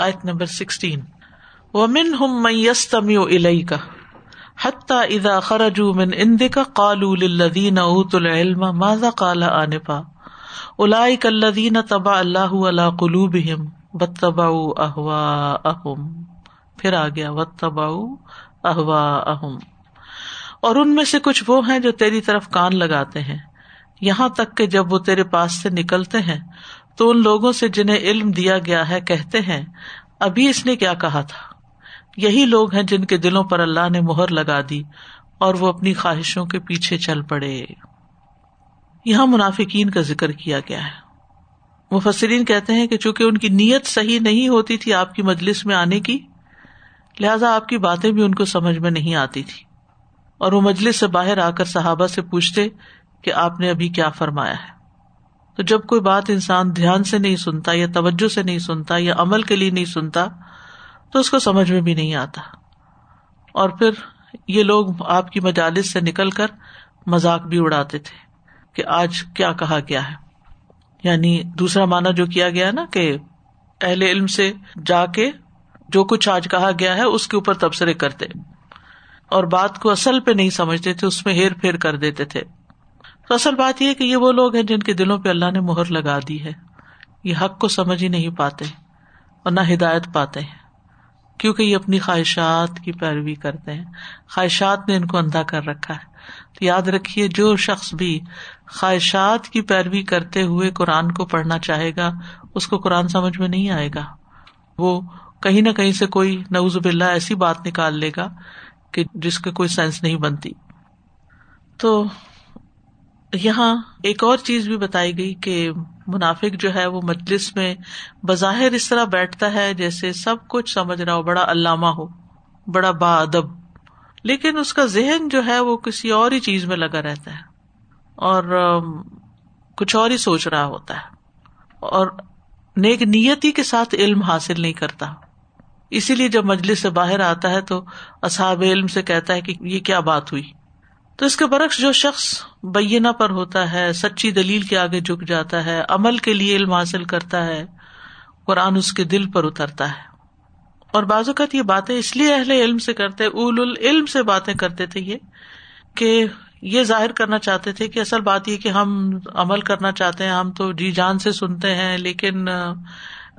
آیت نمبر 16 وَمِنْهُمْ مَنْ يَسْتَمِعُ إِلَيْكَ حَتَّى إِذَا خَرَجُوا مِنْ عِنْدِكَ قَالُوا لِلَّذِينَ أُوتُوا الْعِلْمَ مَاذَا قَالَ آنِفًا أُولَئِكَ الَّذِينَ طَبَعَ اللَّهُ عَلَىٰ قُلُوبِهِمْ وَاتَّبَعُوا أَهْوَاءَهُم. پھر آ گیا وَاتَّبَعُوا أَهْوَاءَهُم. اور ان میں سے کچھ وہ ہیں جو تیری طرف کان لگاتے ہیں یہاں تک کہ جب وہ تیرے پاس سے نکلتے ہیں تو ان لوگوں سے جنہیں علم دیا گیا ہے کہتے ہیں ابھی اس نے کیا کہا تھا. یہی لوگ ہیں جن کے دلوں پر اللہ نے مہر لگا دی اور وہ اپنی خواہشوں کے پیچھے چل پڑے. یہاں منافقین کا ذکر کیا گیا ہے. مفسرین کہتے ہیں کہ چونکہ ان کی نیت صحیح نہیں ہوتی تھی آپ کی مجلس میں آنے کی، لہذا آپ کی باتیں بھی ان کو سمجھ میں نہیں آتی تھی، اور وہ مجلس سے باہر آ کر صحابہ سے پوچھتے کہ آپ نے ابھی کیا فرمایا ہے. تو جب کوئی بات انسان دھیان سے نہیں سنتا یا توجہ سے نہیں سنتا یا عمل کے لیے نہیں سنتا تو اس کو سمجھ میں بھی نہیں آتا. اور پھر یہ لوگ آپ کی مجالس سے نکل کر مذاق بھی اڑاتے تھے کہ آج کیا کہا گیا ہے. یعنی دوسرا معنی جو کیا گیا نا کہ اہل علم سے جا کے جو کچھ آج کہا گیا ہے اس کے اوپر تبصرے کرتے اور بات کو اصل پہ نہیں سمجھتے تھے، اس میں ہیر پھیر کر دیتے تھے. تو اصل بات یہ کہ یہ وہ لوگ ہیں جن کے دلوں پہ اللہ نے مہر لگا دی ہے، یہ حق کو سمجھ ہی نہیں پاتے اور نہ ہدایت پاتے ہیں، کیونکہ یہ اپنی خواہشات کی پیروی کرتے ہیں. خواہشات نے ان کو اندھا کر رکھا ہے. تو یاد رکھیے جو شخص بھی خواہشات کی پیروی کرتے ہوئے قرآن کو پڑھنا چاہے گا اس کو قرآن سمجھ میں نہیں آئے گا. وہ کہیں نہ کہیں سے کوئی نعوذ باللہ ایسی بات نکال لے گا کہ جس کے کوئی سینس نہیں بنتی. تو یہاں ایک اور چیز بھی بتائی گئی کہ منافق جو ہے وہ مجلس میں بظاہر اس طرح بیٹھتا ہے جیسے سب کچھ سمجھ رہا ہو، بڑا علامہ ہو، بڑا با ادب، لیکن اس کا ذہن جو ہے وہ کسی اور ہی چیز میں لگا رہتا ہے اور کچھ اور ہی سوچ رہا ہوتا ہے، اور نیک نیتی کے ساتھ علم حاصل نہیں کرتا. اسی لیے جب مجلس سے باہر آتا ہے تو اصحاب علم سے کہتا ہے کہ یہ کیا بات ہوئی. تو اس کے برعکس جو شخص بینہ پر ہوتا ہے، سچی دلیل کے آگے جھک جاتا ہے، عمل کے لیے علم حاصل کرتا ہے، قرآن اس کے دل پر اترتا ہے. اور بعض اوقات یہ باتیں اس لیے اہل علم سے کرتے، اول العلم سے باتیں کرتے تھے یہ کہ یہ ظاہر کرنا چاہتے تھے کہ اصل بات یہ کہ ہم عمل کرنا چاہتے ہیں، ہم تو جی جان سے سنتے ہیں، لیکن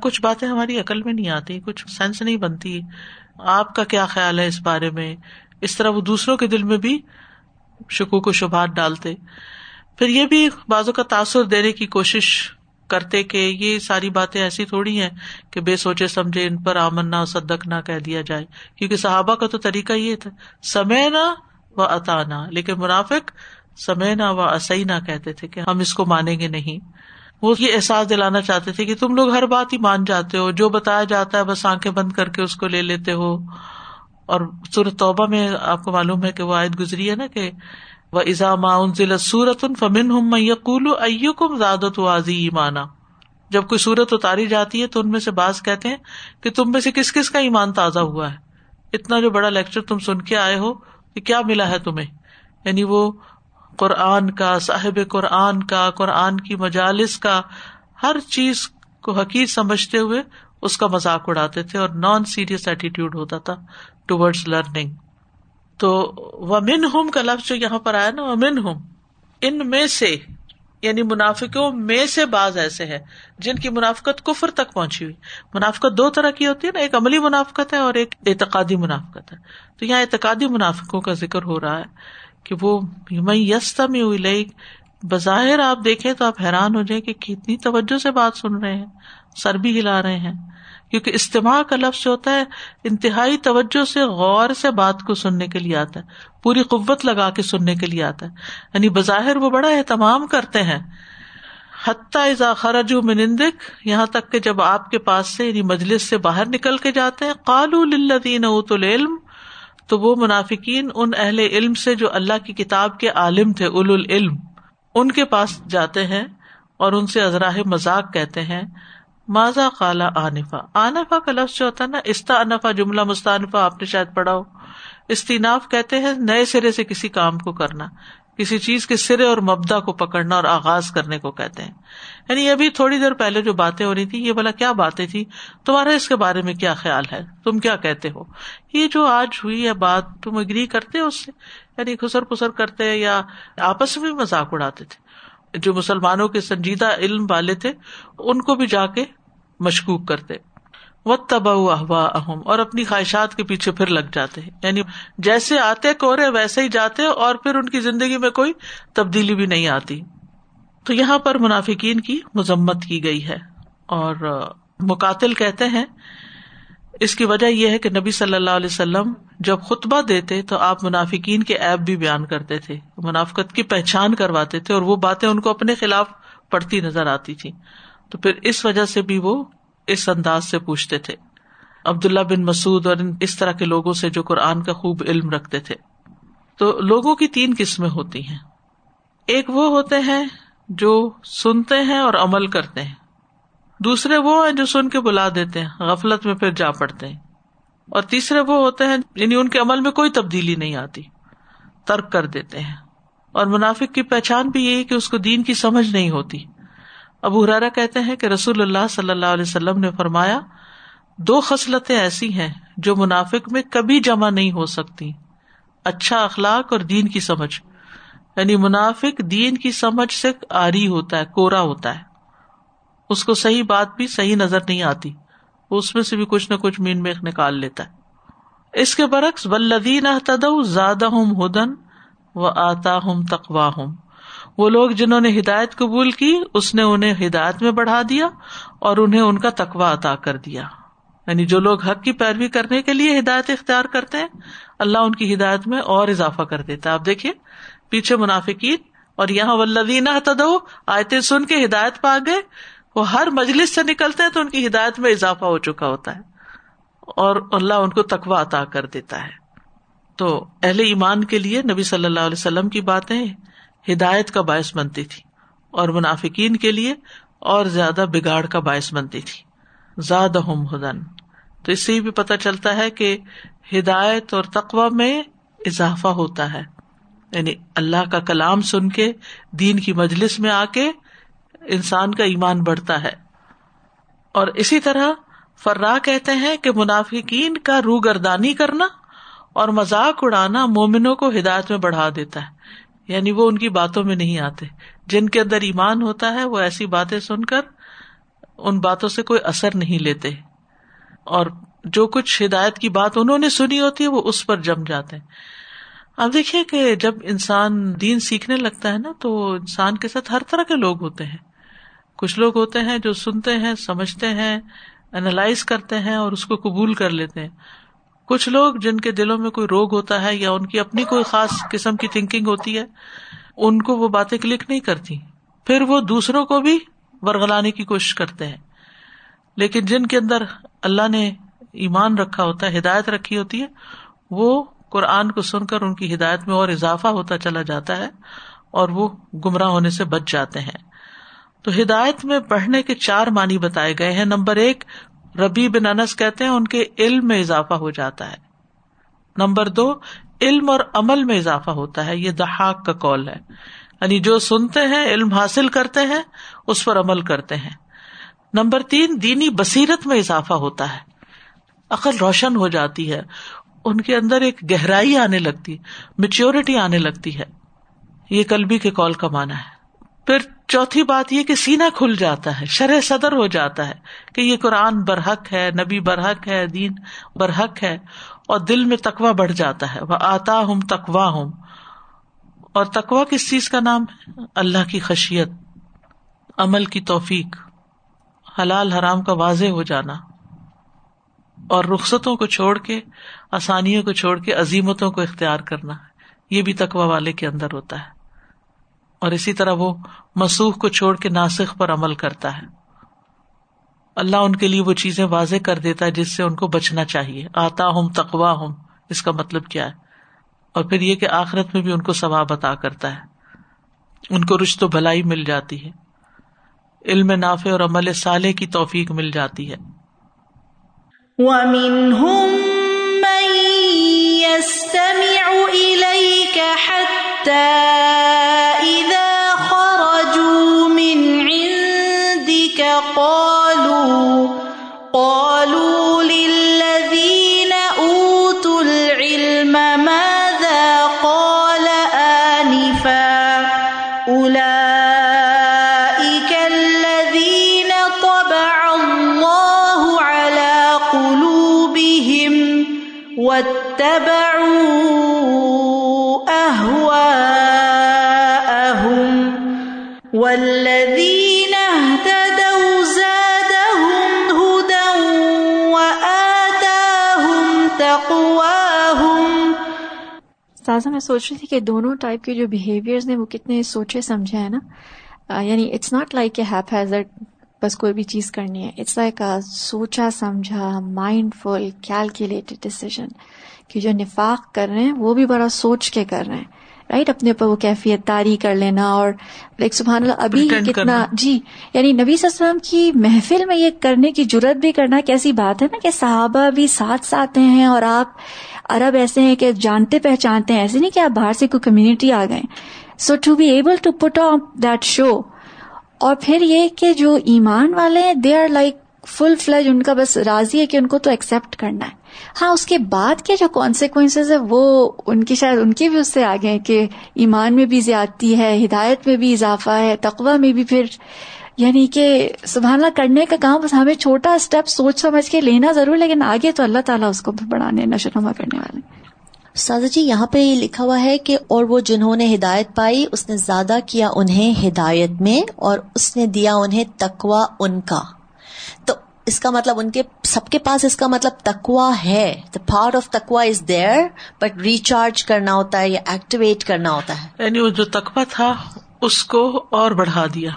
کچھ باتیں ہماری عقل میں نہیں آتی، کچھ سینس نہیں بنتی. آپ کا کیا خیال ہے اس بارے میں؟ اس طرح وہ دوسروں کے دل میں بھی شکوک و شبہات ڈالتے. پھر یہ بھی بعضوں کا تاثر دینے کی کوشش کرتے کہ یہ ساری باتیں ایسی تھوڑی ہیں کہ بے سوچے سمجھے ان پر آمنا و صدقنا کہہ دیا جائے، کیونکہ صحابہ کا تو طریقہ یہ تھا سمعنا و اطعنا. لیکن منافق سمعنا و عصینا کہتے تھے کہ ہم اس کو مانیں گے نہیں. وہ یہ احساس دلانا چاہتے تھے کہ تم لوگ ہر بات ہی مان جاتے ہو، جو بتایا جاتا ہے بس آنکھیں بند کر کے اس کو لے لیتے ہو. اور سورۃ توبہ میں آپ کو معلوم ہے کہ وہ آیت گزری ہے نا کہ وَإِذَا مَا أُنزِلَتْ سُورَةٌ فَمِنْهُمْ مَن يَقُولُ أَيُّكُمْ زَادَتْهُ هَٰذِهِ إِيمَانًا. جب کوئی سورت اتاری جاتی ہے تو ان میں سے بعض کہتے ہیں کہ تم میں سے کس کس کا ایمان تازہ ہوا ہے، اتنا جو بڑا لیکچر تم سن کے آئے ہو کہ کیا ملا ہے تمہیں. یعنی وہ قرآن کا، صاحب قرآن کا، قرآن کی مجالس کا، ہر چیز کو حقیر سمجھتے ہوئے اس کا مذاق اڑاتے تھے اور نان سیریس ایٹیٹیوڈ ہوتا تھا ٹوورڈز لرننگ. تو وَمِنْهُمْ کا لفظ جو یہاں پر آیا نا، وَمِنْهُمْ ان میں سے، یعنی منافقوں میں سے بعض ایسے ہیں جن کی منافقت کفر تک پہنچی ہوئی. منافقت دو طرح کی ہوتی ہے نا، ایک عملی منافقت ہے اور ایک اعتقادی منافقت ہے. تو یہاں اعتقادی منافقوں کا ذکر ہو رہا ہے کہ وہ مَن يَسْتَمِعُ إِلَيْكَ، بظاہر آپ دیکھیں تو آپ حیران ہو جائیں کہ کتنی توجہ سے بات سن رہے ہیں، سر بھی ہلا رہے ہیں، کیونکہ استماع کا لفظ ہوتا ہے انتہائی توجہ سے، غور سے بات کو سننے کے لیے آتا ہے، پوری قوت لگا کے سننے کے لیے آتا ہے. یعنی بظاہر وہ بڑا اہتمام کرتے ہیں. حتیٰ اذا خرجوا من عندک، یہاں تک کہ جب آپ کے پاس سے، یعنی مجلس سے باہر نکل کے جاتے ہیں. قالوا للذین اوتوا العلم، تو وہ منافقین ان اہل علم سے جو اللہ کی کتاب کے عالم تھے، اولو العلم، ان کے پاس جاتے ہیں اور ان سے ازراہ مذاق کہتے ہیں. ماذا قال آنفا، آنفا کا لفظ جو ہوتا ہے نا، استانفا جملہ مستانفا آپ نے شاید پڑھا ہو. استیناف کہتے ہیں نئے سرے سے کسی کام کو کرنا، کسی چیز کے سرے اور مبدا کو پکڑنا اور آغاز کرنے کو کہتے ہیں. یعنی ابھی تھوڑی دیر پہلے جو باتیں ہو رہی تھی یہ بھلا کیا باتیں تھی، تمہارا اس کے بارے میں کیا خیال ہے، تم کیا کہتے ہو، یہ جو آج ہوئی ہے بات تم اگری کرتے ہو اس سے، یعنی خسر پسر کرتے ہیں یا آپس میں مذاق اڑاتے تھے. جو مسلمانوں کے سنجیدہ علم والے تھے ان کو بھی جا کے مشکوک کرتے، وَاتَّبَعُوا أَهْوَاءَهُمْ، اور اپنی خواہشات کے پیچھے پھر لگ جاتے ہیں. یعنی جیسے آتے کورے ویسے ہی جاتے اور پھر ان کی زندگی میں کوئی تبدیلی بھی نہیں آتی. تو یہاں پر منافقین کی مذمت کی گئی ہے. اور مقاتل کہتے ہیں اس کی وجہ یہ ہے کہ نبی صلی اللہ علیہ وسلم جب خطبہ دیتے تو آپ منافقین کے عیب بھی بیان کرتے تھے، منافقت کی پہچان کرواتے تھے، اور وہ باتیں ان کو اپنے خلاف پڑتی نظر آتی تھی. تو پھر اس وجہ سے بھی وہ اس انداز سے پوچھتے تھے عبداللہ بن مسعود اور اس طرح کے لوگوں سے جو قرآن کا خوب علم رکھتے تھے. تو لوگوں کی تین قسمیں ہوتی ہیں، ایک وہ ہوتے ہیں جو سنتے ہیں اور عمل کرتے ہیں، دوسرے وہ ہیں جو سن کے بلا دیتے ہیں غفلت میں پھر جا پڑتے ہیں، اور تیسرے وہ ہوتے ہیں یعنی ان کے عمل میں کوئی تبدیلی نہیں آتی، ترک کر دیتے ہیں. اور منافق کی پہچان بھی یہی کہ اس کو دین کی سمجھ نہیں ہوتی. ابو ہریرہ کہتے ہیں کہ رسول اللہ صلی اللہ علیہ وسلم نے فرمایا دو خصلتیں ایسی ہیں جو منافق میں کبھی جمع نہیں ہو سکتی، اچھا اخلاق اور دین کی سمجھ. یعنی منافق دین کی سمجھ سے آری ہوتا ہے، کورا ہوتا ہے، اس کو صحیح بات بھی صحیح نظر نہیں آتی، وہ اس میں سے بھی کچھ نہ کچھ مین میخ نکال لیتا ہے. اس کے برعکس والذین اہتدوا زادہم ہدًا وآتاہم تقواہم، وہ لوگ جنہوں نے ہدایت قبول کی اس نے انہیں ہدایت میں بڑھا دیا اور انہیں ان کا تقویٰ عطا کر دیا. یعنی جو لوگ حق کی پیروی کرنے کے لیے ہدایت اختیار کرتے ہیں اللہ ان کی ہدایت میں اور اضافہ کر دیتا ہے. آپ دیکھیے پیچھے منافقین اور یہاں والذین اہتدوا آیتیں سن کے ہدایت پا گئے، وہ ہر مجلس سے نکلتے ہیں تو ان کی ہدایت میں اضافہ ہو چکا ہوتا ہے اور اللہ ان کو تقویٰ عطا کر دیتا ہے. تو اہل ایمان کے لیے نبی صلی اللہ علیہ وسلم کی باتیں ہدایت کا باعث بنتی تھی اور منافقین کے لیے اور زیادہ بگاڑ کا باعث بنتی تھی. زادہم ہدًا، تو اس سے بھی پتہ چلتا ہے کہ ہدایت اور تقویٰ میں اضافہ ہوتا ہے. یعنی اللہ کا کلام سن کے دین کی مجلس میں آ کے انسان کا ایمان بڑھتا ہے. اور اسی طرح فرّاء کہتے ہیں کہ منافقین کا روگردانی کرنا اور مذاق اڑانا مومنوں کو ہدایت میں بڑھا دیتا ہے. یعنی وہ ان کی باتوں میں نہیں آتے، جن کے اندر ایمان ہوتا ہے وہ ایسی باتیں سن کر ان باتوں سے کوئی اثر نہیں لیتے، اور جو کچھ ہدایت کی بات انہوں نے سنی ہوتی ہے وہ اس پر جم جاتے ہیں. اب دیکھیے کہ جب انسان دین سیکھنے لگتا ہے نا تو انسان کے ساتھ ہر طرح کے لوگ ہوتے ہیں. کچھ لوگ ہوتے ہیں جو سنتے ہیں، سمجھتے ہیں، انالائز کرتے ہیں اور اس کو قبول کر لیتے ہیں. کچھ لوگ جن کے دلوں میں کوئی روگ ہوتا ہے یا ان کی اپنی کوئی خاص قسم کی تھنکنگ ہوتی ہے ان کو وہ باتیں کلک نہیں کرتی، پھر وہ دوسروں کو بھی ورغلانے کی کوشش کرتے ہیں. لیکن جن کے اندر اللہ نے ایمان رکھا ہوتا ہے، ہدایت رکھی ہوتی ہے، وہ قرآن کو سن کر ان کی ہدایت میں اور اضافہ ہوتا چلا جاتا ہے اور وہ گمراہ ہونے سے بچ جاتے ہیں. تو ہدایت میں بڑھنے کے چار معنی بتائے گئے ہیں. نمبر ایک، ربی بن انس کہتے ہیں ان کے علم میں اضافہ ہو جاتا ہے. نمبر دو، علم اور عمل میں اضافہ ہوتا ہے. یہ ضحاک کا قول ہے، یعنی جو سنتے ہیں علم حاصل کرتے ہیں اس پر عمل کرتے ہیں. نمبر تین، دینی بصیرت میں اضافہ ہوتا ہے، عقل روشن ہو جاتی ہے، ان کے اندر ایک گہرائی آنے لگتی، میچیورٹی آنے لگتی ہے. یہ قلبی کے قول کا معنی ہے. پھر چوتھی بات یہ کہ سینہ کھل جاتا ہے، شرح صدر ہو جاتا ہے کہ یہ قرآن برحق ہے، نبی برحق ہے، دین برحق ہے، اور دل میں تقویٰ بڑھ جاتا ہے. وآتاہم تقواہم، اور تقویٰ کس چیز کا نام ہے؟ اللہ کی خشیت، عمل کی توفیق، حلال حرام کا واضح ہو جانا، اور رخصتوں کو چھوڑ کے، آسانیوں کو چھوڑ کے عظیمتوں کو اختیار کرنا، یہ بھی تقویٰ والے کے اندر ہوتا ہے. اور اسی طرح وہ مسوخ کو چھوڑ کے ناسخ پر عمل کرتا ہے. اللہ ان کے لیے وہ چیزیں واضح کر دیتا ہے جس سے ان کو بچنا چاہیے. آتاہم تقواہم، اس کا مطلب کیا ہے؟ اور پھر یہ کہ آخرت میں بھی ان کو ثواب عطا کرتا ہے، ان کو رشد و بھلائی مل جاتی ہے، علم نافع اور عمل صالح کی توفیق مل جاتی ہے. وَمِنْهُمْ مَنْ يَسْتَمِعُ إِلَيْكَ حَتَّى سازا میں سوچ رہی تھی کہ دونوں ٹائپ کے جو بیہیویئرز ہیں وہ کتنے سوچے سمجھے ہیں نا. یعنی it's not like a haphazard بس کوئی بھی چیز کرنی ہے, اٹس لائک سوچا سمجھا مائنڈ فل کیلکولیٹڈ ڈیسیژن کہ جو نفاق کر رہے ہیں وہ بھی بڑا سوچ کے کر رہے ہیں, رائٹ, اپنے اوپر وہ کیفیت داری کر لینا اور لائک سبحان اللہ ابھی کتنا جی. یعنی نبی صلی اللہ علیہ وسلم کی محفل میں یہ کرنے کی جرات بھی کرنا کیسی بات ہے نا کہ صحابہ بھی ساتھ ساتھ ہیں اور آپ عرب ایسے ہیں کہ جانتے پہچانتے ہیں, ایسے نہیں کہ آپ باہر سے کوئی کمیونٹی آ گئے. So to be able to put on that show. اور پھر یہ کہ جو ایمان والے ہیں دے آر لائک فل فلیج, ان کا بس راضی ہے کہ ان کو تو ایکسیپٹ کرنا ہے. ہاں اس کے بعد کے جو کانسیکوینسز ہیں وہ ان کی شاید ان کے بھی اس سے آگے ہیں کہ ایمان میں بھی زیادتی ہے, ہدایت میں بھی اضافہ ہے, تقوی میں بھی. پھر یعنی کہ سبحان اللہ کرنے کا کام بس ہمیں چھوٹا اسٹیپ سوچ سمجھ کے لینا ضرور, لیکن آگے تو اللہ تعالیٰ اس کو بڑھانے نشو نما کرنے والے. سازا جی یہاں پہ یہ لکھا ہوا ہے کہ اور وہ جنہوں نے ہدایت پائی اس نے زیادہ کیا انہیں ہدایت میں اور اس نے دیا انہیں تقوی ان کا. تو اس کا مطلب ان کے سب کے پاس اس کا مطلب تقوی ہے, the part of تقوی is there but recharge کرنا ہوتا ہے یا ایکٹیویٹ کرنا ہوتا ہے. یعنی وہ جو تقوی تھا اس کو اور بڑھا دیا.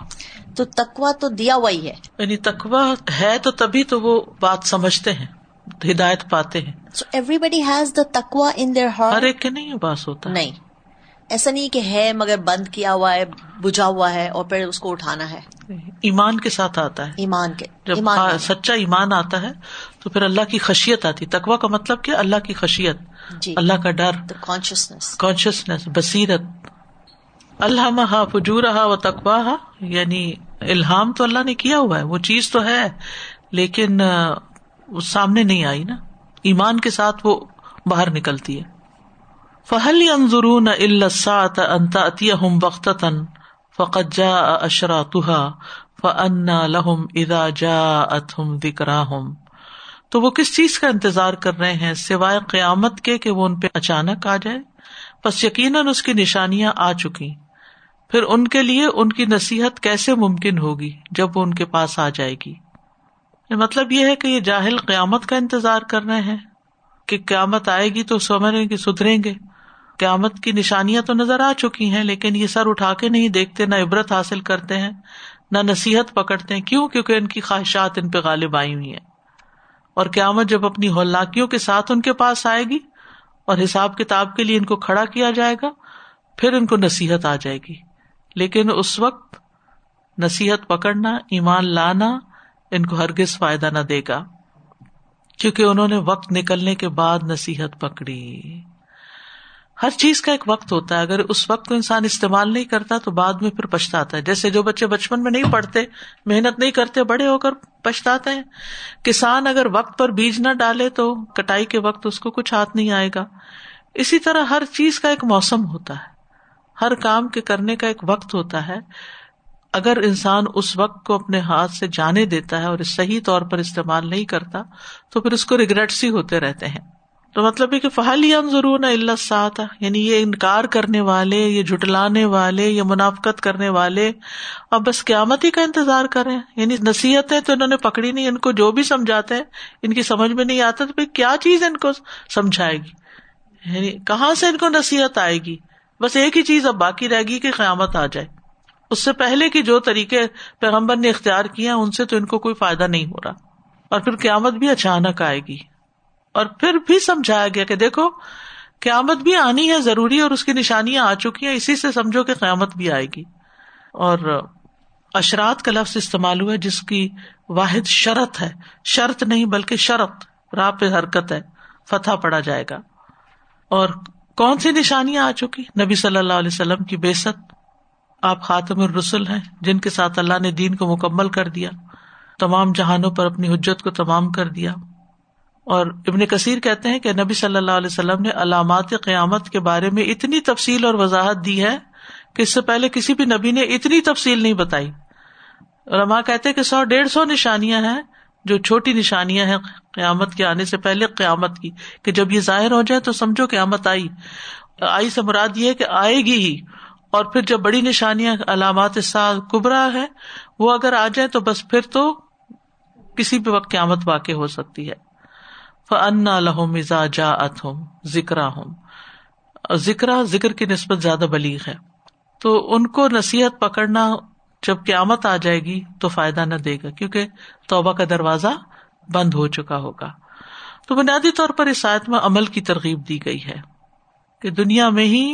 تو تقوی تو دیا وہی ہے, یعنی تقوی ہے تو تبھی تو وہ بات سمجھتے ہیں, ہدایت پاتے ہیں. سو ایوری بڈی ہیز دا تقوی ان دیئر ہارٹ. ہر ایک کے نہیں باس ہوتا, نہیں ایسا نہیں کہ ہے مگر بند کیا ہوا ہے, بجھا ہوا ہے اور پھر اس کو اٹھانا ہے. ایمان کے ساتھ آتا ہے, ایمان کے جب ایمان سچا ایمان آتا ہے تو پھر اللہ کی خشیت آتی. تقوی کا مطلب کیا؟ اللہ کی خشیت, جی اللہ کا ڈر, کانشیسنیس, بصیرت. الہمھا فجورھا و تقواھا, یعنی الہام تو اللہ نے کیا ہوا ہے, وہ چیز تو ہے لیکن وہ سامنے نہیں آئی نا, ایمان کے ساتھ وہ باہر نکلتی ہے. فَهَلْ يَنظُرُونَ إِلَّا السَّاعَةَ أَن تَأْتِيَهُمْ بَغْتَةً فَقَدْ جَاءَ أَشْرَاطُهَا فَأَنَّىٰ لَهُمْ إِذَا جَاءَتْهُمْ ذِكْرَاهُمْ. تو وہ کس چیز کا انتظار کر رہے ہیں سوائے قیامت کے کہ وہ ان پہ اچانک آ جائے؟ پس یقیناً اس کی نشانیاں آ چکی, پھر ان کے لیے ان کی نصیحت کیسے ممکن ہوگی جب وہ ان کے پاس آ جائے گی. مطلب یہ ہے کہ یہ جاہل قیامت کا انتظار کر رہے ہیں کہ قیامت آئے گی تو سمجھیں گے, سدھریں گے. قیامت کی نشانیاں تو نظر آ چکی ہیں لیکن یہ سر اٹھا کے نہیں دیکھتے, نہ عبرت حاصل کرتے ہیں نہ نصیحت پکڑتے ہیں. کیوں؟ کیونکہ ان کی خواہشات ان پہ غالب آئی ہوئی ہیں. اور قیامت جب اپنی ہولناکیوں کے ساتھ ان کے پاس آئے گی اور حساب کتاب کے لیے ان کو کھڑا کیا جائے گا, پھر ان کو نصیحت آ جائے گی. لیکن اس وقت نصیحت پکڑنا, ایمان لانا ان کو ہرگز فائدہ نہ دے گا, کیونکہ انہوں نے وقت نکلنے کے بعد نصیحت پکڑی. ہر چیز کا ایک وقت ہوتا ہے, اگر اس وقت کو انسان استعمال نہیں کرتا تو بعد میں پھر پچھتاتا ہے. جیسے جو بچے بچپن میں نہیں پڑھتے, محنت نہیں کرتے, بڑے ہو کر پچھتاتے ہیں. کسان اگر وقت پر بیج نہ ڈالے تو کٹائی کے وقت اس کو کچھ ہاتھ نہیں آئے گا. اسی طرح ہر چیز کا ایک موسم ہوتا ہے, ہر کام کے کرنے کا ایک وقت ہوتا ہے. اگر انسان اس وقت کو اپنے ہاتھ سے جانے دیتا ہے اور صحیح طور پر استعمال نہیں کرتا تو پھر اس کو ریگریٹس ہی ہوتے رہتے ہیں. تو مطلب یہ کہ فَهَلْ يَنظُرُونَ إِلَّا السَّاعَةَ, یعنی یہ انکار کرنے والے, یہ جھٹلانے والے, یہ منافقت کرنے والے اب بس قیامت ہی کا انتظار کر رہے ہیں. یعنی نصیحتیں تو انہوں نے پکڑی نہیں, ان کو جو بھی سمجھاتے ہیں ان کی سمجھ میں نہیں آتا, تو پھر کیا چیز ان کو سمجھائے گی, یعنی کہاں سے ان کو نصیحت آئے گی. بس ایک ہی چیز اب باقی رہ گی کہ قیامت آ جائے. اس سے پہلے کہ جو طریقے پیغمبر نے اختیار کیے ہیں ان سے تو ان کو کوئی فائدہ نہیں ہو رہا, اور پھر قیامت بھی اچانک آئے گی. اور پھر بھی سمجھایا گیا کہ دیکھو قیامت بھی آنی ہے ضروری, اور اس کی نشانیاں آ چکی ہیں, اسی سے سمجھو کہ قیامت بھی آئے گی. اور اشرات کا لفظ استعمال ہوا ہے جس کی واحد شرط ہے, شرط نہیں بلکہ شرط, راہ پہ حرکت ہے, فتح پڑا جائے گا. اور کون سی نشانیاں آ چکی؟ نبی صلی اللہ علیہ وسلم کی بعثت, آپ خاتم الرسل ہیں جن کے ساتھ اللہ نے دین کو مکمل کر دیا, تمام جہانوں پر اپنی حجت کو تمام کر دیا. اور ابن کثیر کہتے ہیں کہ نبی صلی اللہ علیہ وسلم نے علامات قیامت کے بارے میں اتنی تفصیل اور وضاحت دی ہے کہ اس سے پہلے کسی بھی نبی نے اتنی تفصیل نہیں بتائی۔ علماء کہتے ہیں کہ 100-150 نشانیاں ہیں جو چھوٹی نشانیاں ہیں قیامت کے آنے سے پہلے قیامت کی، کہ جب یہ ظاہر ہو جائے تو سمجھو قیامت آئی۔ آئی سے مراد یہ ہے کہ آئے گی ہی، اور پھر جب بڑی نشانیاں علامات الساعۃ کبریٰ ہے وہ اگر آ جائے تو بس پھر تو کسی بھی وقت قیامت واقع ہو سکتی ہے۔ فَأَنَّا لَهُمْ إِذَا جَاءَتْهُمْ ذِكْرَاهُمْ، ذکر کی نسبت زیادہ بلیغ ہے، تو ان کو نصیحت پکڑنا جب قیامت آ جائے گی تو فائدہ نہ دے گا، کیونکہ توبہ کا دروازہ بند ہو چکا ہوگا۔ تو بنیادی طور پر اس آیت میں عمل کی ترغیب دی گئی ہے کہ دنیا میں ہی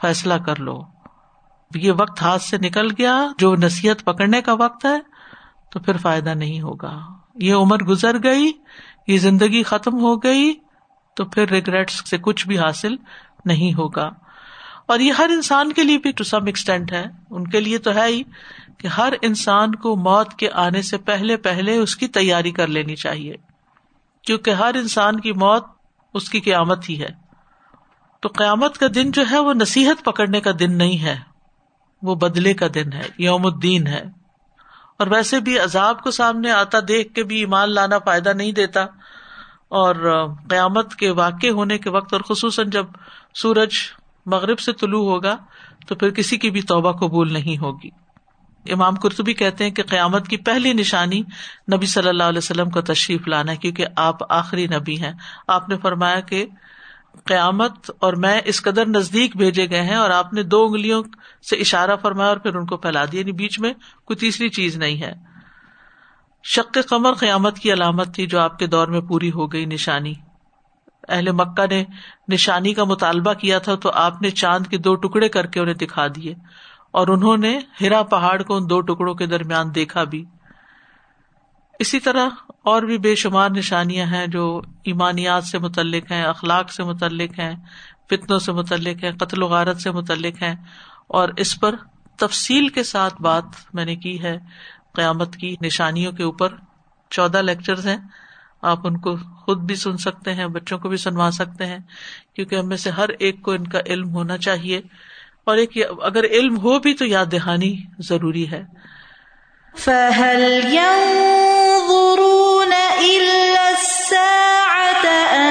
فیصلہ کر لو، یہ وقت ہاتھ سے نکل گیا جو نصیحت پکڑنے کا وقت ہے تو پھر فائدہ نہیں ہوگا، یہ عمر گزر گئی، یہ زندگی ختم ہو گئی، تو پھر ریگریٹس سے کچھ بھی حاصل نہیں ہوگا۔ اور یہ ہر انسان کے لیے بھی ٹو سم ایکسٹینٹ ہے، ان کے لیے تو ہے ہی کہ ہر انسان کو موت کے آنے سے پہلے پہلے اس کی تیاری کر لینی چاہیے، کیونکہ ہر انسان کی موت اس کی قیامت ہی ہے۔ تو قیامت کا دن جو ہے وہ نصیحت پکڑنے کا دن نہیں ہے، وہ بدلے کا دن ہے، یوم الدین ہے۔ اور ویسے بھی عذاب کو سامنے آتا دیکھ کے بھی ایمان لانا فائدہ نہیں دیتا، اور قیامت کے واقع ہونے کے وقت اور خصوصاً جب سورج مغرب سے طلوع ہوگا تو پھر کسی کی بھی توبہ قبول نہیں ہوگی۔ امام قرطبی کہتے ہیں کہ قیامت کی پہلی نشانی نبی صلی اللہ علیہ وسلم کا تشریف لانا، کیونکہ آپ آخری نبی ہیں۔ آپ نے فرمایا کہ قیامت اور میں اس قدر نزدیک بھیجے گئے ہیں، اور آپ نے 2 انگلیوں سے اشارہ فرمایا اور پھر ان کو پھیلا دیا، یعنی بیچ میں کوئی تیسری چیز نہیں ہے۔ شق قمر قیامت کی علامت تھی جو آپ کے دور میں پوری ہو گئی نشانی۔ اہل مکہ نے نشانی کا مطالبہ کیا تھا تو آپ نے چاند کے 2 ٹکڑے کر کے انہیں دکھا دیے، اور انہوں نے ہیرا پہاڑ کو ان 2 ٹکڑوں کے درمیان دیکھا بھی۔ اسی طرح اور بھی بے شمار نشانیاں ہیں جو ایمانیات سے متعلق ہیں، اخلاق سے متعلق ہیں، فتنوں سے متعلق ہیں، قتل و غارت سے متعلق ہیں، اور اس پر تفصیل کے ساتھ بات میں نے کی ہے قیامت کی نشانیوں کے اوپر۔ 14 لیکچرز ہیں، آپ ان کو خود بھی سن سکتے ہیں، بچوں کو بھی سنوا سکتے ہیں، کیونکہ ہم میں سے ہر ایک کو ان کا علم ہونا چاہیے، اور ایک اگر علم ہو بھی تو یاد دہانی ضروری ہے۔ فَهَلْ يَنظُرُونَ إِلَّا السَّاعَةَ أَن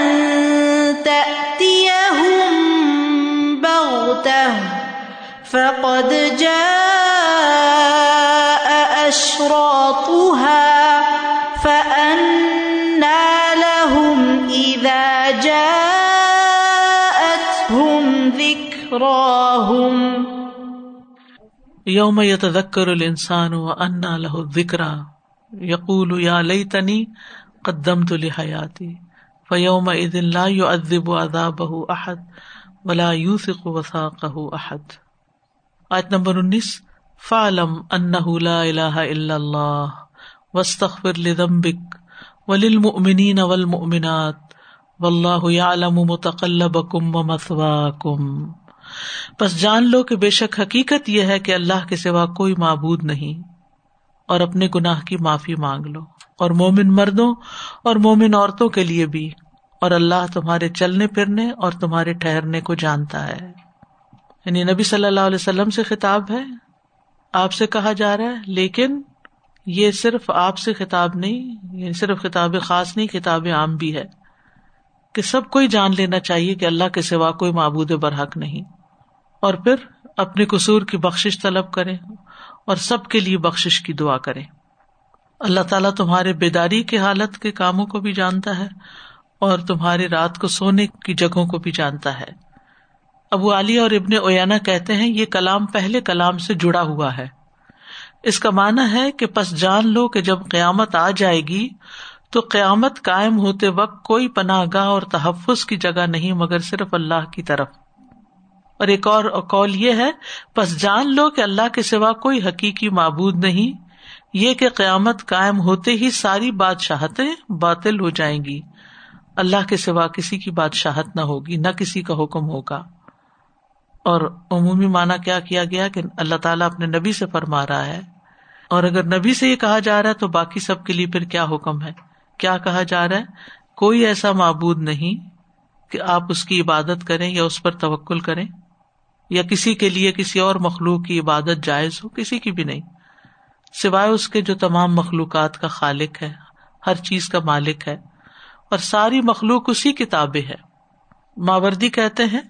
تَأْتِيَهُمْ بَغْتَةً فَقَدْ جَاءَ أَشْرَاطُهَا فَأَنَّى لَهُمْ إِذَا جَاءَتْهُمْ ذِكْرَاهُمْ۔ یوم یتذکر الانسان وانى له الذکرى یقول یا لیتنی قدمت لحیاتی فیومئذ لا یعذب عذابہ احد ولا یوثق وثاقہ احد۔ آیت نمبر 19، فاعلم انہ لا الہ الا اللہ واستغفر لذنبک وللمؤمنین والمؤمنات واللہ یعلم متقلبکم ومثواکم۔ بس جان لو کہ بے شک حقیقت یہ ہے کہ اللہ کے سوا کوئی معبود نہیں، اور اپنے گناہ کی معافی مانگ لو، اور مومن مردوں اور مومن عورتوں کے لیے بھی، اور اللہ تمہارے چلنے پھرنے اور تمہارے ٹھہرنے کو جانتا ہے۔ یعنی نبی صلی اللہ علیہ وسلم سے خطاب ہے، آپ سے کہا جا رہا ہے، لیکن یہ صرف آپ سے خطاب نہیں، یہ صرف خطاب خاص نہیں، خطاب عام بھی ہے کہ سب کو ہی جان لینا چاہیے کہ اللہ کے سوا کوئی معبود برحق نہیں، اور پھر اپنے قصور کی بخشش طلب کریں اور سب کے لیے بخشش کی دعا کریں۔ اللہ تعالیٰ تمہارے بیداری کی حالت کے کاموں کو بھی جانتا ہے، اور تمہارے رات کو سونے کی جگہوں کو بھی جانتا ہے۔ ابو علی اور ابن اویانہ کہتے ہیں یہ کلام پہلے کلام سے جڑا ہوا ہے، اس کا معنی ہے کہ پس جان لو کہ جب قیامت آ جائے گی تو قیامت قائم ہوتے وقت کوئی پناہ گاہ اور تحفظ کی جگہ نہیں مگر صرف اللہ کی طرف۔ اور ایک اور قول یہ ہے، پس جان لو کہ اللہ کے سوا کوئی حقیقی معبود نہیں، یہ کہ قیامت قائم ہوتے ہی ساری بادشاہتیں باطل ہو جائیں گی، اللہ کے سوا کسی کی بادشاہت نہ ہوگی، نہ کسی کا حکم ہوگا۔ اور عمومی معنی کیا گیا کہ اللہ تعالیٰ اپنے نبی سے فرما رہا ہے، اور اگر نبی سے یہ کہا جا رہا ہے تو باقی سب کے لیے پھر کیا حکم ہے، کیا کہا جا رہا ہے کوئی ایسا معبود نہیں کہ آپ اس کی عبادت کریں یا اس پر توکل کریں یا کسی کے لیے کسی اور مخلوق کی عبادت جائز ہو، کسی کی بھی نہیں، سوائے اس کے جو تمام مخلوقات کا خالق ہے، ہر چیز کا مالک ہے، اور ساری مخلوق اسی کی تابع ہے۔ ماوردی کہتے ہیں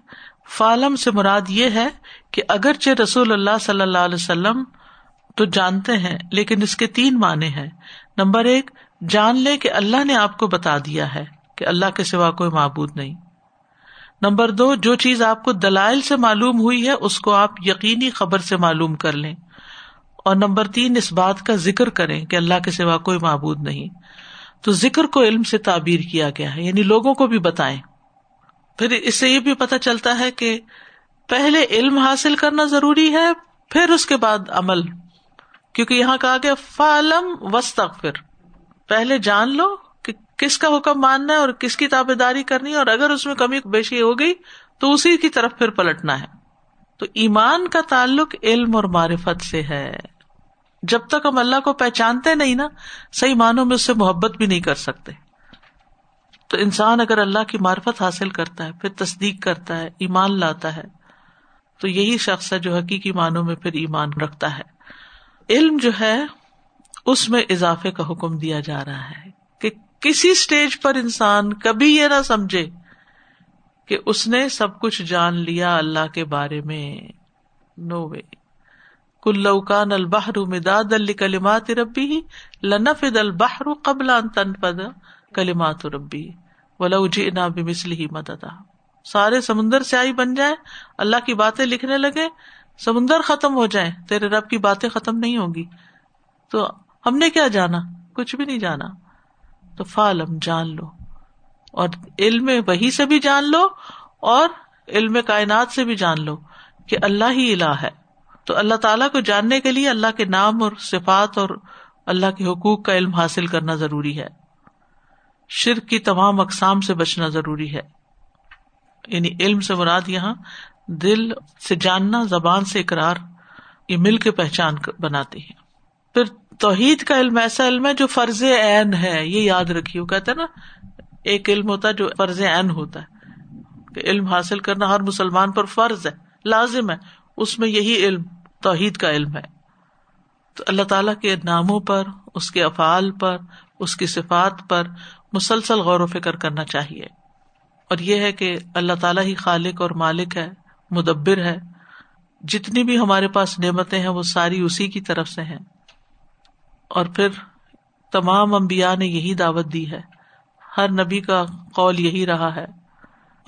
فعلم سے مراد یہ ہے کہ اگرچہ رسول اللہ صلی اللہ علیہ وسلم تو جانتے ہیں، لیکن اس کے تین معنی ہیں۔ نمبر ایک، جان لے کہ اللہ نے آپ کو بتا دیا ہے کہ اللہ کے سوا کوئی معبود نہیں۔ نمبر دو، جو چیز آپ کو دلائل سے معلوم ہوئی ہے اس کو آپ یقینی خبر سے معلوم کر لیں۔ اور نمبر تین، اس بات کا ذکر کریں کہ اللہ کے سوا کوئی معبود نہیں۔ تو ذکر کو علم سے تعبیر کیا گیا ہے، یعنی لوگوں کو بھی بتائیں۔ پھر اس سے یہ بھی پتہ چلتا ہے کہ پہلے علم حاصل کرنا ضروری ہے، پھر اس کے بعد عمل، کیونکہ یہاں کہا گیا فعلم واستغفر، پہلے جان لو کہ کس کا حکم ماننا ہے اور کس کی تابعداری کرنی ہے، اور اگر اس میں کمی بیشی ہو گئی تو اسی کی طرف پھر پلٹنا ہے۔ تو ایمان کا تعلق علم اور معرفت سے ہے۔ جب تک ہم اللہ کو پہچانتے نہیں نا، صحیح معنوں میں اس سے محبت بھی نہیں کر سکتے۔ تو انسان اگر اللہ کی معرفت حاصل کرتا ہے، پھر تصدیق کرتا ہے، ایمان لاتا ہے، تو یہی شخص ہے جو حقیقی معنوں میں پھر ایمان رکھتا ہے۔ علم جو ہے اس میں اضافے کا حکم دیا جا رہا ہے کہ کسی سٹیج پر انسان کبھی یہ نہ سمجھے کہ اس نے سب کچھ جان لیا اللہ کے بارے میں۔ نو وے، قل لو کان البحر مدادا لکلمات ربی لنفد البحر قبل ان تنفد کلمات ربی ولو جئنا بمثلہ مددا۔ سارے سمندر سیاہی بن جائے، اللہ کی باتیں لکھنے لگے، سمندر ختم ہو جائیں، تیرے رب کی باتیں ختم نہیں ہوں گی۔ تو ہم نے کیا جانا؟ کچھ بھی نہیں جانا۔ تو فعلم، جان لو، اور علم وحی سے بھی جان لو اور علم کائنات سے بھی جان لو کہ اللہ ہی الہ ہے۔ تو اللہ تعالیٰ کو جاننے کے لیے اللہ کے نام اور صفات اور اللہ کے حقوق کا علم حاصل کرنا ضروری ہے۔ شرک کی تمام اقسام سے بچنا ضروری ہے، یعنی علم سے مراد یہاں دل سے جاننا، زبان سے اقرار، یہ مل کے پہچان بناتے ہیں۔ پھر توحید کا علم ایسا علم ہے جو فرض عین ہے، یہ یاد رکھیے۔ وہ کہتے ہیں نا، ایک علم ہوتا ہے جو فرض عین ہوتا ہے کہ علم حاصل کرنا ہر مسلمان پر فرض ہے، لازم ہے، اس میں یہی علم توحید کا علم ہے۔ تو اللہ تعالیٰ کے ناموں پر، اس کے افعال پر، اس کی صفات پر مسلسل غور و فکر کرنا چاہیے، اور یہ ہے کہ اللہ تعالیٰ ہی خالق اور مالک ہے، مدبر ہے۔ جتنی بھی ہمارے پاس نعمتیں ہیں وہ ساری اسی کی طرف سے ہیں۔ اور پھر تمام انبیاء نے یہی دعوت دی ہے، ہر نبی کا قول یہی رہا ہے۔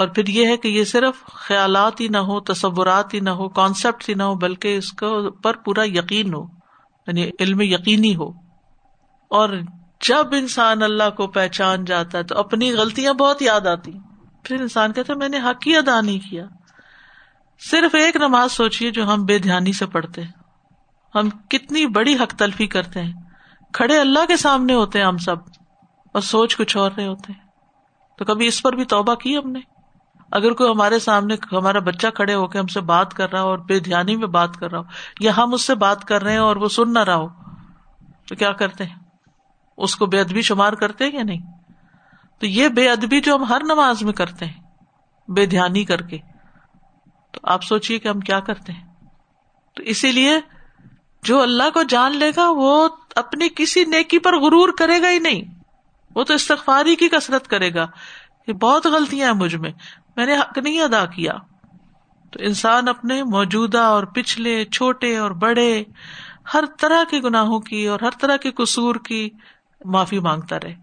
اور پھر یہ ہے کہ یہ صرف خیالات ہی نہ ہو، تصورات ہی نہ ہو، کانسیپٹ ہی نہ ہو، بلکہ اس کو پر پورا یقین ہو، یعنی علم یقینی ہو۔ اور جب انسان اللہ کو پہچان جاتا ہے تو اپنی غلطیاں بہت یاد آتی، پھر انسان کہتا ہے میں نے حق ہی ادا نہیں کیا۔ صرف ایک نماز سوچئے جو ہم بے دھیانی سے پڑھتے ہیں، ہم کتنی بڑی حق تلفی کرتے ہیں۔ کھڑے اللہ کے سامنے ہوتے ہیں ہم سب اور سوچ کچھ اور رہے ہوتے ہیں۔ تو کبھی اس پر بھی توبہ کی ہم نے؟ اگر کوئی ہمارے سامنے ہمارا بچہ کھڑے ہو کے ہم سے بات کر رہا ہو اور بے دھیانی میں بات کر رہا ہو، یا ہم اس سے بات کر رہے ہیں اور وہ سن نہ رہا ہو، تو کیا کرتے ہیں؟ اس کو بے ادبی شمار کرتے ہیں یا نہیں؟ تو یہ بے ادبی جو ہم ہر نماز میں کرتے ہیں بے دھیانی کر کے، تو آپ سوچئے کہ ہم کیا کرتے ہیں۔ تو اسی لیے جو اللہ کو جان لے گا وہ اپنی کسی نیکی پر غرور کرے گا ہی نہیں، وہ تو استغفاری کی کثرت کرے گا کہ بہت غلطیاں ہیں مجھ میں، میں نے حق نہیں ادا کیا۔ تو انسان اپنے موجودہ اور پچھلے، چھوٹے اور بڑے، ہر طرح کے گناہوں کی اور ہر طرح کے قصور کی معافی مانگتا رہے۔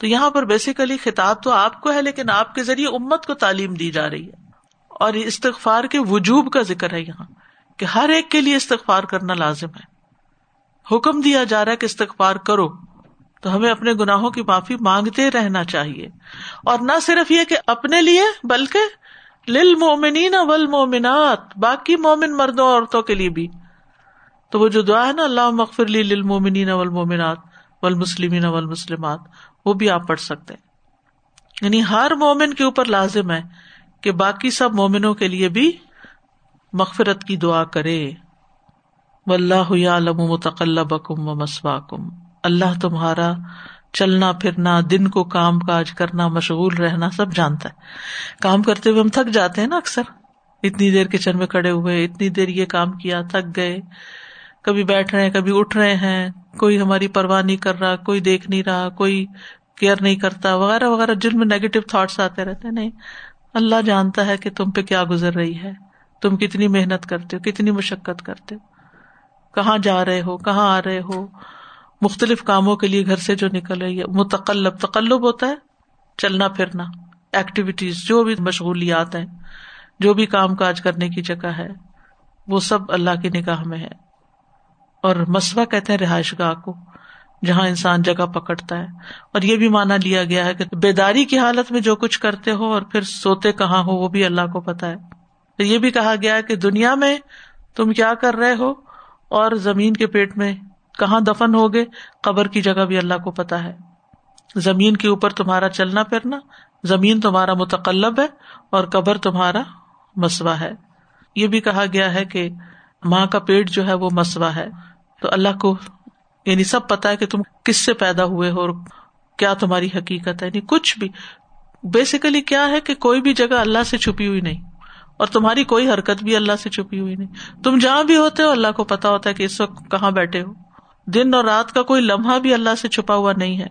تو یہاں پر بیسیکلی خطاب تو آپ کو ہے، لیکن آپ کے ذریعے امت کو تعلیم دی جا رہی ہے، اور استغفار کے وجوب کا ذکر ہے یہاں کہ ہر ایک کے لیے استغفار کرنا لازم ہے۔ حکم دیا جا رہا ہے کہ استغفار کرو، تو ہمیں اپنے گناہوں کی معافی مانگتے رہنا چاہیے، اور نہ صرف یہ کہ اپنے لیے بلکہ للمؤمنین والمؤمنات، باقی مومن مردوں اور عورتوں کے لیے بھی۔ تو وہ جو دعا ہے نا، اللہم اغفر لی للمؤمنین والمؤمنات والمسلمین والمسلمات، وہ بھی آپ پڑھ سکتے ہیں۔ یعنی ہر مومن کے اوپر لازم ہے کہ باقی سب مومنوں کے لیے بھی مغفرت کی دعا کرے۔ واللہ یعلم متقلبکم ومثواکم، اللہ تمہارا چلنا پھرنا, دن کو کام کاج کرنا, مشغول رہنا, سب جانتا ہے. کام کرتے ہوئے ہم تھک جاتے ہیں نا اکثر, اتنی دیر کچن میں کھڑے ہوئے, اتنی دیر یہ کام کیا, تھک گئے. کبھی بیٹھ رہے ہیں, کبھی اٹھ رہے ہیں, کوئی ہماری پرواہ نہیں کر رہا, کوئی دیکھ نہیں رہا, کوئی کیئر نہیں کرتا وغیرہ وغیرہ, جن میں نیگیٹو تھاٹس آتے رہتے ہیں. نہیں, اللہ جانتا ہے کہ تم پہ کیا گزر رہی ہے, تم کتنی محنت کرتے ہو, کتنی مشقت کرتے ہو, کہاں جا رہے ہو, کہاں آ رہے ہو, مختلف کاموں کے لیے گھر سے جو نکلے. متقلب, تقلب ہوتا ہے چلنا پھرنا, ایکٹیویٹیز, جو بھی مشغولیات ہیں, جو بھی کام کاج کرنے کی جگہ ہے, وہ سب اللہ کی نگاہ میں ہے. اور مسوہ کہتے ہیں رہائش گاہ کو, جہاں انسان جگہ پکڑتا ہے. اور یہ بھی مانا لیا گیا ہے کہ بیداری کی حالت میں جو کچھ کرتے ہو اور پھر سوتے کہاں ہو, وہ بھی اللہ کو پتا ہے. تو یہ بھی کہا گیا ہے کہ دنیا میں تم کیا کر رہے ہو اور زمین کے پیٹ میں کہاں دفن ہوگے, قبر کی جگہ بھی اللہ کو پتا ہے. زمین کے اوپر تمہارا چلنا پھرنا, زمین تمہارا متقلب ہے اور قبر تمہارا مسوہ ہے. یہ بھی کہا گیا ہے کہ ماں کا پیٹ جو ہے وہ مسوہ ہے. تو اللہ کو یعنی سب پتا ہے کہ تم کس سے پیدا ہوئے ہو اور کیا تمہاری حقیقت ہے. یعنی کچھ بھی بیسیکلی کیا ہے کہ کوئی بھی جگہ اللہ سے چھپی ہوئی نہیں, اور تمہاری کوئی حرکت بھی اللہ سے چھپی ہوئی نہیں. تم جہاں بھی ہوتے ہو اللہ کو پتا ہوتا ہے کہ اس وقت کہاں بیٹھے ہو. دن اور رات کا کوئی لمحہ بھی اللہ سے چھپا ہوا نہیں ہے.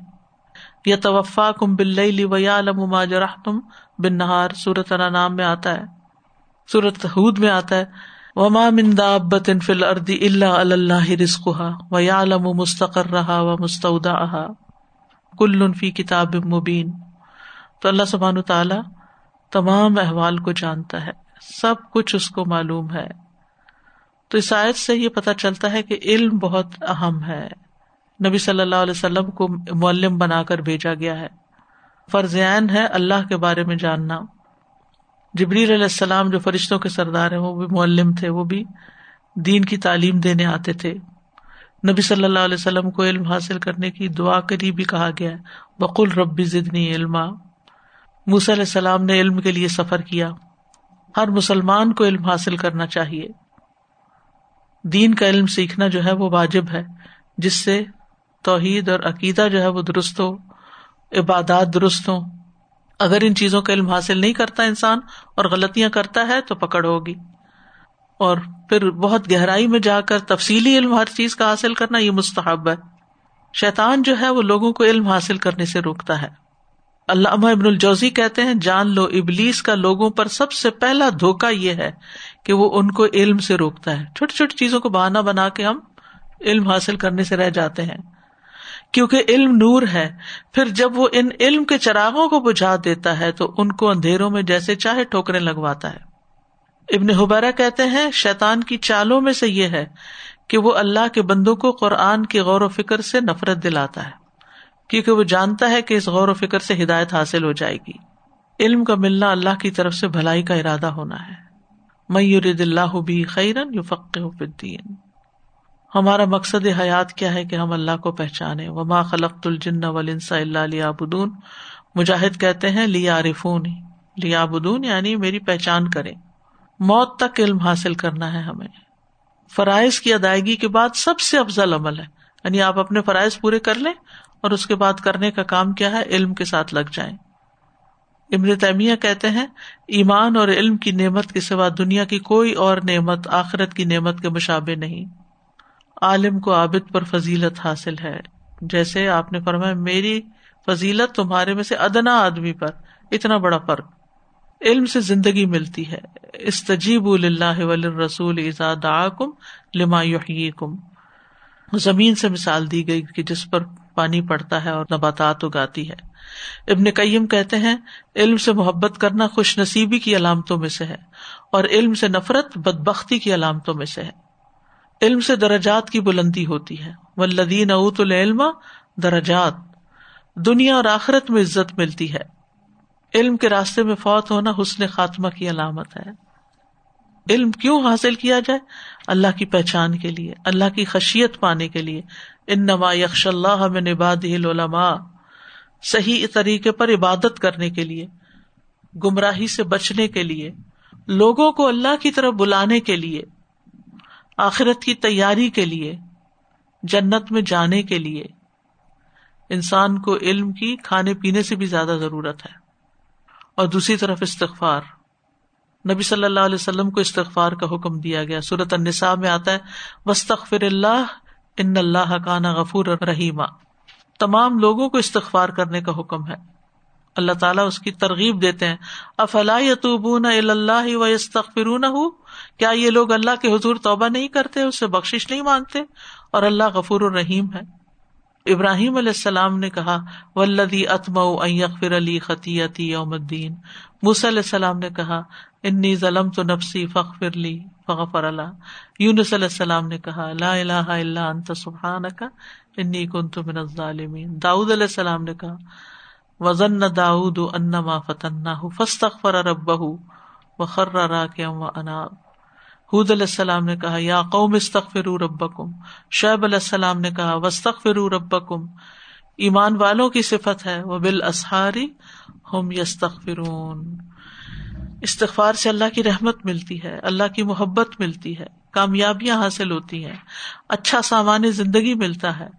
یتوفاکم باللیل ویعلم ما جرحتم بالنہار, سورۃ انعام میں آتا ہے, سورۃ ہود میں آتا ہے. وما من دابۃ فی الارض الا علی اللہ رزقھا ویعلم مستقرھا ومستودعھا کل فی کتاب مبین. تو اللہ سبحانہ تعالی تمام احوال کو جانتا ہے, سب کچھ اس کو معلوم ہے. تو اس آیت سے یہ پتہ چلتا ہے کہ علم بہت اہم ہے. نبی صلی اللہ علیہ وسلم کو معلم بنا کر بھیجا گیا ہے. فرض عین ہے اللہ کے بارے میں جاننا. جبریل علیہ السلام جو فرشتوں کے سردار ہیں, وہ بھی معلم تھے, وہ بھی دین کی تعلیم دینے آتے تھے. نبی صلی اللہ علیہ وسلم کو علم حاصل کرنے کی دعا کے لیے بھی کہا گیا ہے, وقل رب زدنی علما. موسیٰ علیہ السلام نے علم کے لیے سفر کیا. ہر مسلمان کو علم حاصل کرنا چاہیے. دین کا علم سیکھنا جو ہے وہ واجب ہے, جس سے توحید اور عقیدہ جو ہے وہ درست ہو, عبادات درست ہوں. اگر ان چیزوں کا علم حاصل نہیں کرتا انسان اور غلطیاں کرتا ہے تو پکڑ ہوگی. اور پھر بہت گہرائی میں جا کر تفصیلی علم ہر چیز کا حاصل کرنا یہ مستحب ہے. شیطان جو ہے وہ لوگوں کو علم حاصل کرنے سے روکتا ہے. علامہ ابن الجوزی کہتے ہیں, جان لو ابلیس کا لوگوں پر سب سے پہلا دھوکہ یہ ہے کہ وہ ان کو علم سے روکتا ہے. چھوٹی چھوٹی چیزوں کو بہانہ بنا کے ہم علم حاصل کرنے سے رہ جاتے ہیں, کیونکہ علم نور ہے. پھر جب وہ ان علم کے چراغوں کو بجھا دیتا ہے تو ان کو اندھیروں میں جیسے چاہے ٹھوکریں لگواتا ہے. ابن حبیرہ کہتے ہیں, شیطان کی چالوں میں سے یہ ہے کہ وہ اللہ کے بندوں کو قرآن کے غور و فکر سے نفرت دلاتا ہے, کیونکہ وہ جانتا ہے کہ اس غور و فکر سے ہدایت حاصل ہو جائے گی. علم کا ملنا اللہ کی طرف سے بھلائی کا ارادہ ہونا ہے. مَن یرد اللہ بہ خیرا یفقہہ فی الدین. ہمارا مقصد حیات کیا ہے کہ ہم اللہ کو پہچانے. وما خلقت الجن والانس الا لیعبدون. مجاہد کہتے ہیں لیعرفونی لیعبدون, یعنی میری پہچان کریں. موت تک علم حاصل کرنا ہے ہمیں. فرائض کی ادائیگی کے بعد سب سے افضل عمل ہے, یعنی آپ اپنے فرائض پورے کر لیں اور اس کے بعد کرنے کا کام کیا ہے, علم کے ساتھ لگ جائیں. ابن تیمیہ کہتے ہیں, ایمان اور علم کی نعمت کے سوا دنیا کی کوئی اور نعمت آخرت کی نعمت کے مشابہ نہیں. عالم کو عابد پر فضیلت حاصل ہے, جیسے آپ نے فرمایا میری فضیلت تمہارے میں سے ادنا آدمی پر. اتنا بڑا فرق. علم سے زندگی ملتی ہے. استجیبوا للہ وللرسول اذا دعاکم لما یحییکم. زمین سے مثال دی گئی کہ جس پر پانی پڑتا ہے اور نباتات اگاتی ہے. ابن قیم کہتے ہیں, علم سے محبت کرنا خوش نصیبی کی علامتوں میں سے ہے, اور علم سے نفرت بدبختی کی علامتوں میں سے ہے. علم سے درجات کی بلندی ہوتی ہے. والذین اوتوا العلم درجات. دنیا اور آخرت میں عزت ملتی ہے. علم کے راستے میں فوت ہونا حسن خاتمہ کی علامت ہے. علم کیوں حاصل کیا جائے؟ اللہ کی پہچان کے لیے, اللہ کی خشیت پانے کے لیے. انما یخشى اللہ من عبادہ العلماء. صحیح طریقے پر عبادت کرنے کے لیے, گمراہی سے بچنے کے لیے, لوگوں کو اللہ کی طرف بلانے کے لیے, آخرت کی تیاری کے لیے, جنت میں جانے کے لیے. انسان کو علم کی کھانے پینے سے بھی زیادہ ضرورت ہے. اور دوسری طرف استغفار، نبی صلی اللہ علیہ وسلم کو استغفار کا حکم دیا گیا. سورۃ النساء میں آتا ہے واستغفر اللہ ان اللہ کان غفورا رحیما. تمام لوگوں کو استغفار کرنے کا حکم ہے. اللہ تعالیٰ اس کی ترغیب دیتے ہیں افلا یتوبون الی اللہ ویستغفرونہ، کیا یہ لوگ اللہ کے حضور توبہ نہیں کرتے، اس سے بخشش نہیں مانگتے، اور اللہ غفور الرحیم ہے. ابراہیم علیہ السلام نے کہا والذی اطمع ان یغفر لی خطیئتی یوم الدین. موسیٰ علیہ السلام نے کہا انی ظلمت نفسی فاغفر لی فغفر لہ. یونس علیہ السلام نے کہا لا الہ الا انت سبحانک انی کنت من الظالمین. داؤد علیہ السلام نے کہا وَظَنَّ دَاوُدُ أَنَّمَا فَتَنَّاهُ فَاسْتَغْفَرَ رَبَّهُ وَخَرَّ رَاكِعًا وَأَنَابَ. ہود علیہ السلام نے کہا یا قوم استغفروا ربکم. شعیب علیہ السلام نے کہا وَاسْتَغْفِرُوا رَبَّکُمْ. ایمان والوں کی صفت ہے وَبِالْأَسْحَارِ هُمْ يَسْتَغْفِرُونَ. استغفار سے اللہ کی رحمت ملتی ہے، اللہ کی محبت ملتی ہے، کامیابیاں حاصل ہوتی ہیں، اچھا سامان زندگی ملتا ہے،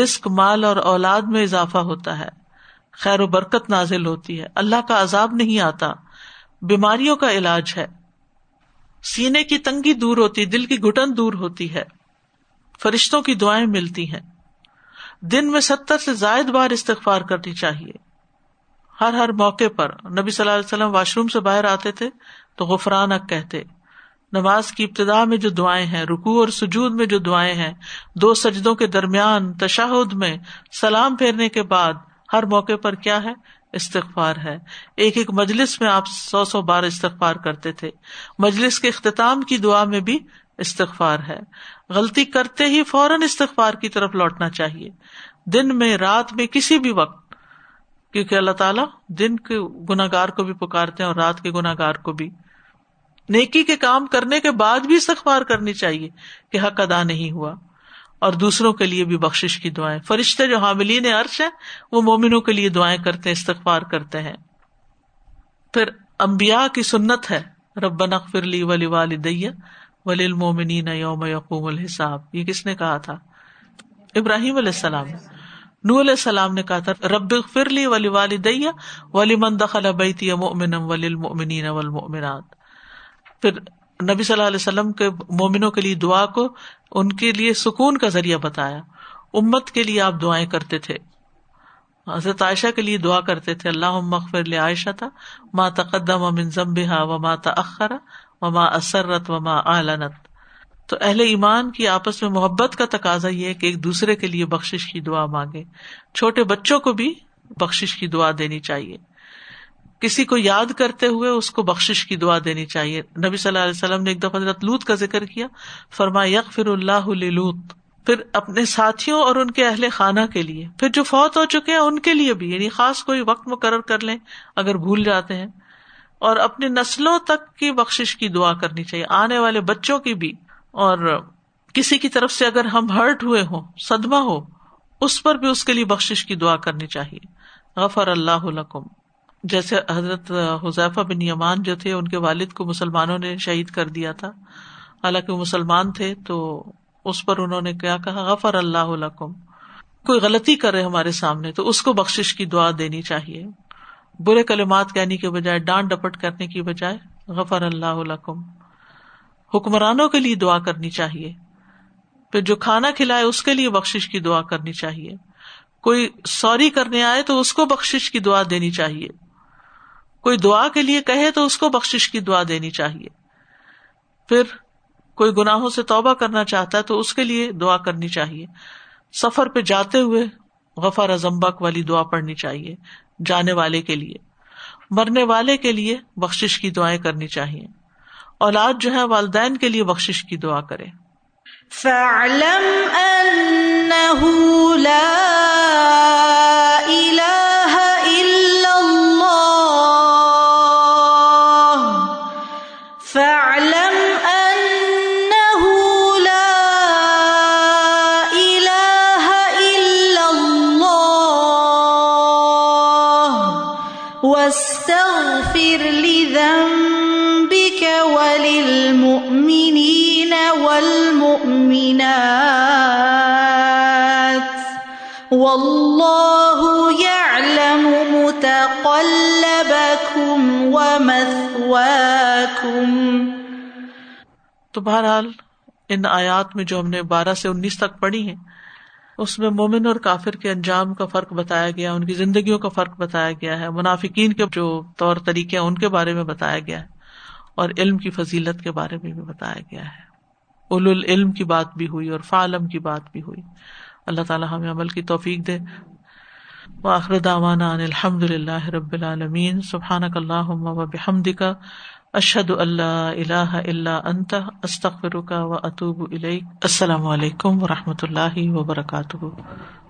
رزق مال اور اولاد میں اضافہ ہوتا ہے، خیر و برکت نازل ہوتی ہے، اللہ کا عذاب نہیں آتا، بیماریوں کا علاج ہے، سینے کی تنگی دور ہوتی، دل کی گھٹن دور ہوتی ہے، فرشتوں کی دعائیں ملتی ہیں. دن میں 70 سے زائد بار استغفار کرنی چاہیے، ہر موقع پر. نبی صلی اللہ علیہ وسلم واش روم سے باہر آتے تھے تو غفرانک کہتے. نماز کی ابتدا میں جو دعائیں ہیں، رکوع اور سجود میں جو دعائیں ہیں، 2 سجدوں کے درمیان، تشہد میں، سلام پھیرنے کے بعد، ہر موقع پر کیا ہے؟ استغفار ہے. ایک مجلس میں آپ 100 بار استغفار کرتے تھے. مجلس کے اختتام کی دعا میں بھی استغفار ہے. غلطی کرتے ہی فوراً استغفار کی طرف لوٹنا چاہیے، دن میں، رات میں، کسی بھی وقت، کیونکہ اللہ تعالیٰ دن کے گناہگار کو بھی پکارتے ہیں اور رات کے گناہگار کو بھی. نیکی کے کام کرنے کے بعد بھی استغفار کرنی چاہیے کہ حق ادا نہیں ہوا، اور دوسروں کے لیے بھی بخشش کی دعائیں. فرشتے جو حاملین عرش ہیں وہ مومنوں کے لیے دعائیں کرتے ہیں، استغفار کرتے ہیں. پھر انبیاء کی سنت ہے ربنا اغفر لی ولوالدی وللمؤمنین یوم یقوم الحساب. یہ کس نے کہا تھا؟ ابراہیم علیہ السلام. نوح علیہ السلام نے کہا تھا رب اغفر لی ولوالدی ولمن دخل بیتی مؤمنا وللمؤمنین والمؤمنات. پھر نبی صلی اللہ علیہ وسلم کے مومنوں کے لیے دعا کو ان کے لیے سکون کا ذریعہ بتایا. امت کے لیے آپ دعائیں کرتے تھے. حضرت عائشہ کے لیے دعا کرتے تھے اللہم اغفر لعائشہ ما تقدم من ذنبها وما تأخر وما اسرت وما اعلنت. تو اہل ایمان کی آپس میں محبت کا تقاضا یہ ہے کہ ایک دوسرے کے لیے بخشش کی دعا مانگے. چھوٹے بچوں کو بھی بخشش کی دعا دینی چاہیے. کسی کو یاد کرتے ہوئے اس کو بخشش کی دعا دینی چاہیے. نبی صلی اللہ علیہ وسلم نے ایک دفعہ حضرت لوط کا ذکر کیا، فرمایا یغفر اللہ للوط. پھر اپنے ساتھیوں اور ان کے اہل خانہ کے لیے، پھر جو فوت ہو چکے ہیں ان کے لیے بھی، یعنی خاص کوئی وقت مقرر کر لیں اگر بھول جاتے ہیں، اور اپنی نسلوں تک کی بخشش کی دعا کرنی چاہیے، آنے والے بچوں کی بھی. اور کسی کی طرف سے اگر ہم ہرٹ ہوئے ہوں، صدمہ ہو، اس پر بھی اس کے لیے بخشش کی دعا کرنی چاہیے غفر اللہ لکم. جیسے حضرت حذیفہ بن یمان جو تھے، ان کے والد کو مسلمانوں نے شہید کر دیا تھا، حالانکہ وہ مسلمان تھے. تو اس پر انہوں نے کیا کہا؟ غفر اللہ لکم. کوئی غلطی کرے ہمارے سامنے تو اس کو بخشش کی دعا دینی چاہیے. برے کلمات کہنے کے بجائے، ڈانٹ ڈپٹ کرنے کی بجائے غفر اللہ لکم. حکمرانوں کے لیے دعا کرنی چاہیے. پھر جو کھانا کھلائے اس کے لیے بخشش کی دعا کرنی چاہیے. کوئی سوری کرنے آئے تو اس کو بخشش کی دعا دینی چاہیے. کوئی دعا کے لیے کہے تو اس کو بخشش کی دعا دینی چاہیے. پھر کوئی گناہوں سے توبہ کرنا چاہتا ہے تو اس کے لیے دعا کرنی چاہیے. سفر پہ جاتے ہوئے غفر ذنبک والی دعا پڑھنی چاہیے جانے والے کے لیے. مرنے والے کے لیے بخشش کی دعائیں کرنی چاہیے. اولاد جو ہے والدین کے لیے بخشش کی دعا کرے. فَاعْلَمْ أَنَّهُ لَا إِلَٰهَ إِلَّا اللَّهُ فَاعْلَمْ أَنَّهُ لَا إِلَٰهَ إِلَّا اللَّهُ وَاسْتَغْفِرْ لِذَنبِكَ وَلِلْمُؤْمِنِينَ وَالْمُؤْمِنَاتِ واللہ یعلم متقلبکم ومثواکم. تو بہرحال ان آیات میں جو ہم نے 12 سے 19 تک پڑھی ہیں اس میں مومن اور کافر کے انجام کا فرق بتایا گیا، ان کی زندگیوں کا فرق بتایا گیا ہے، منافقین کے جو طور طریقے ہیں ان کے بارے میں بتایا گیا ہے، اور علم کی فضیلت کے بارے میں بھی بتایا گیا ہے. اولو العلم کی بات بھی ہوئی اور فعلم کی بات بھی ہوئی. اللہ تعالیٰ ہمیں عمل کی توفیق دے. وآخر دعوانا ان الحمد للہ رب العالمین. سبحانک اللہم وبحمدک، اشہد ان لا الہ الا انت، استغفرک واتوب الیک. السلام علیکم ورحمۃ اللہ وبرکاتہ.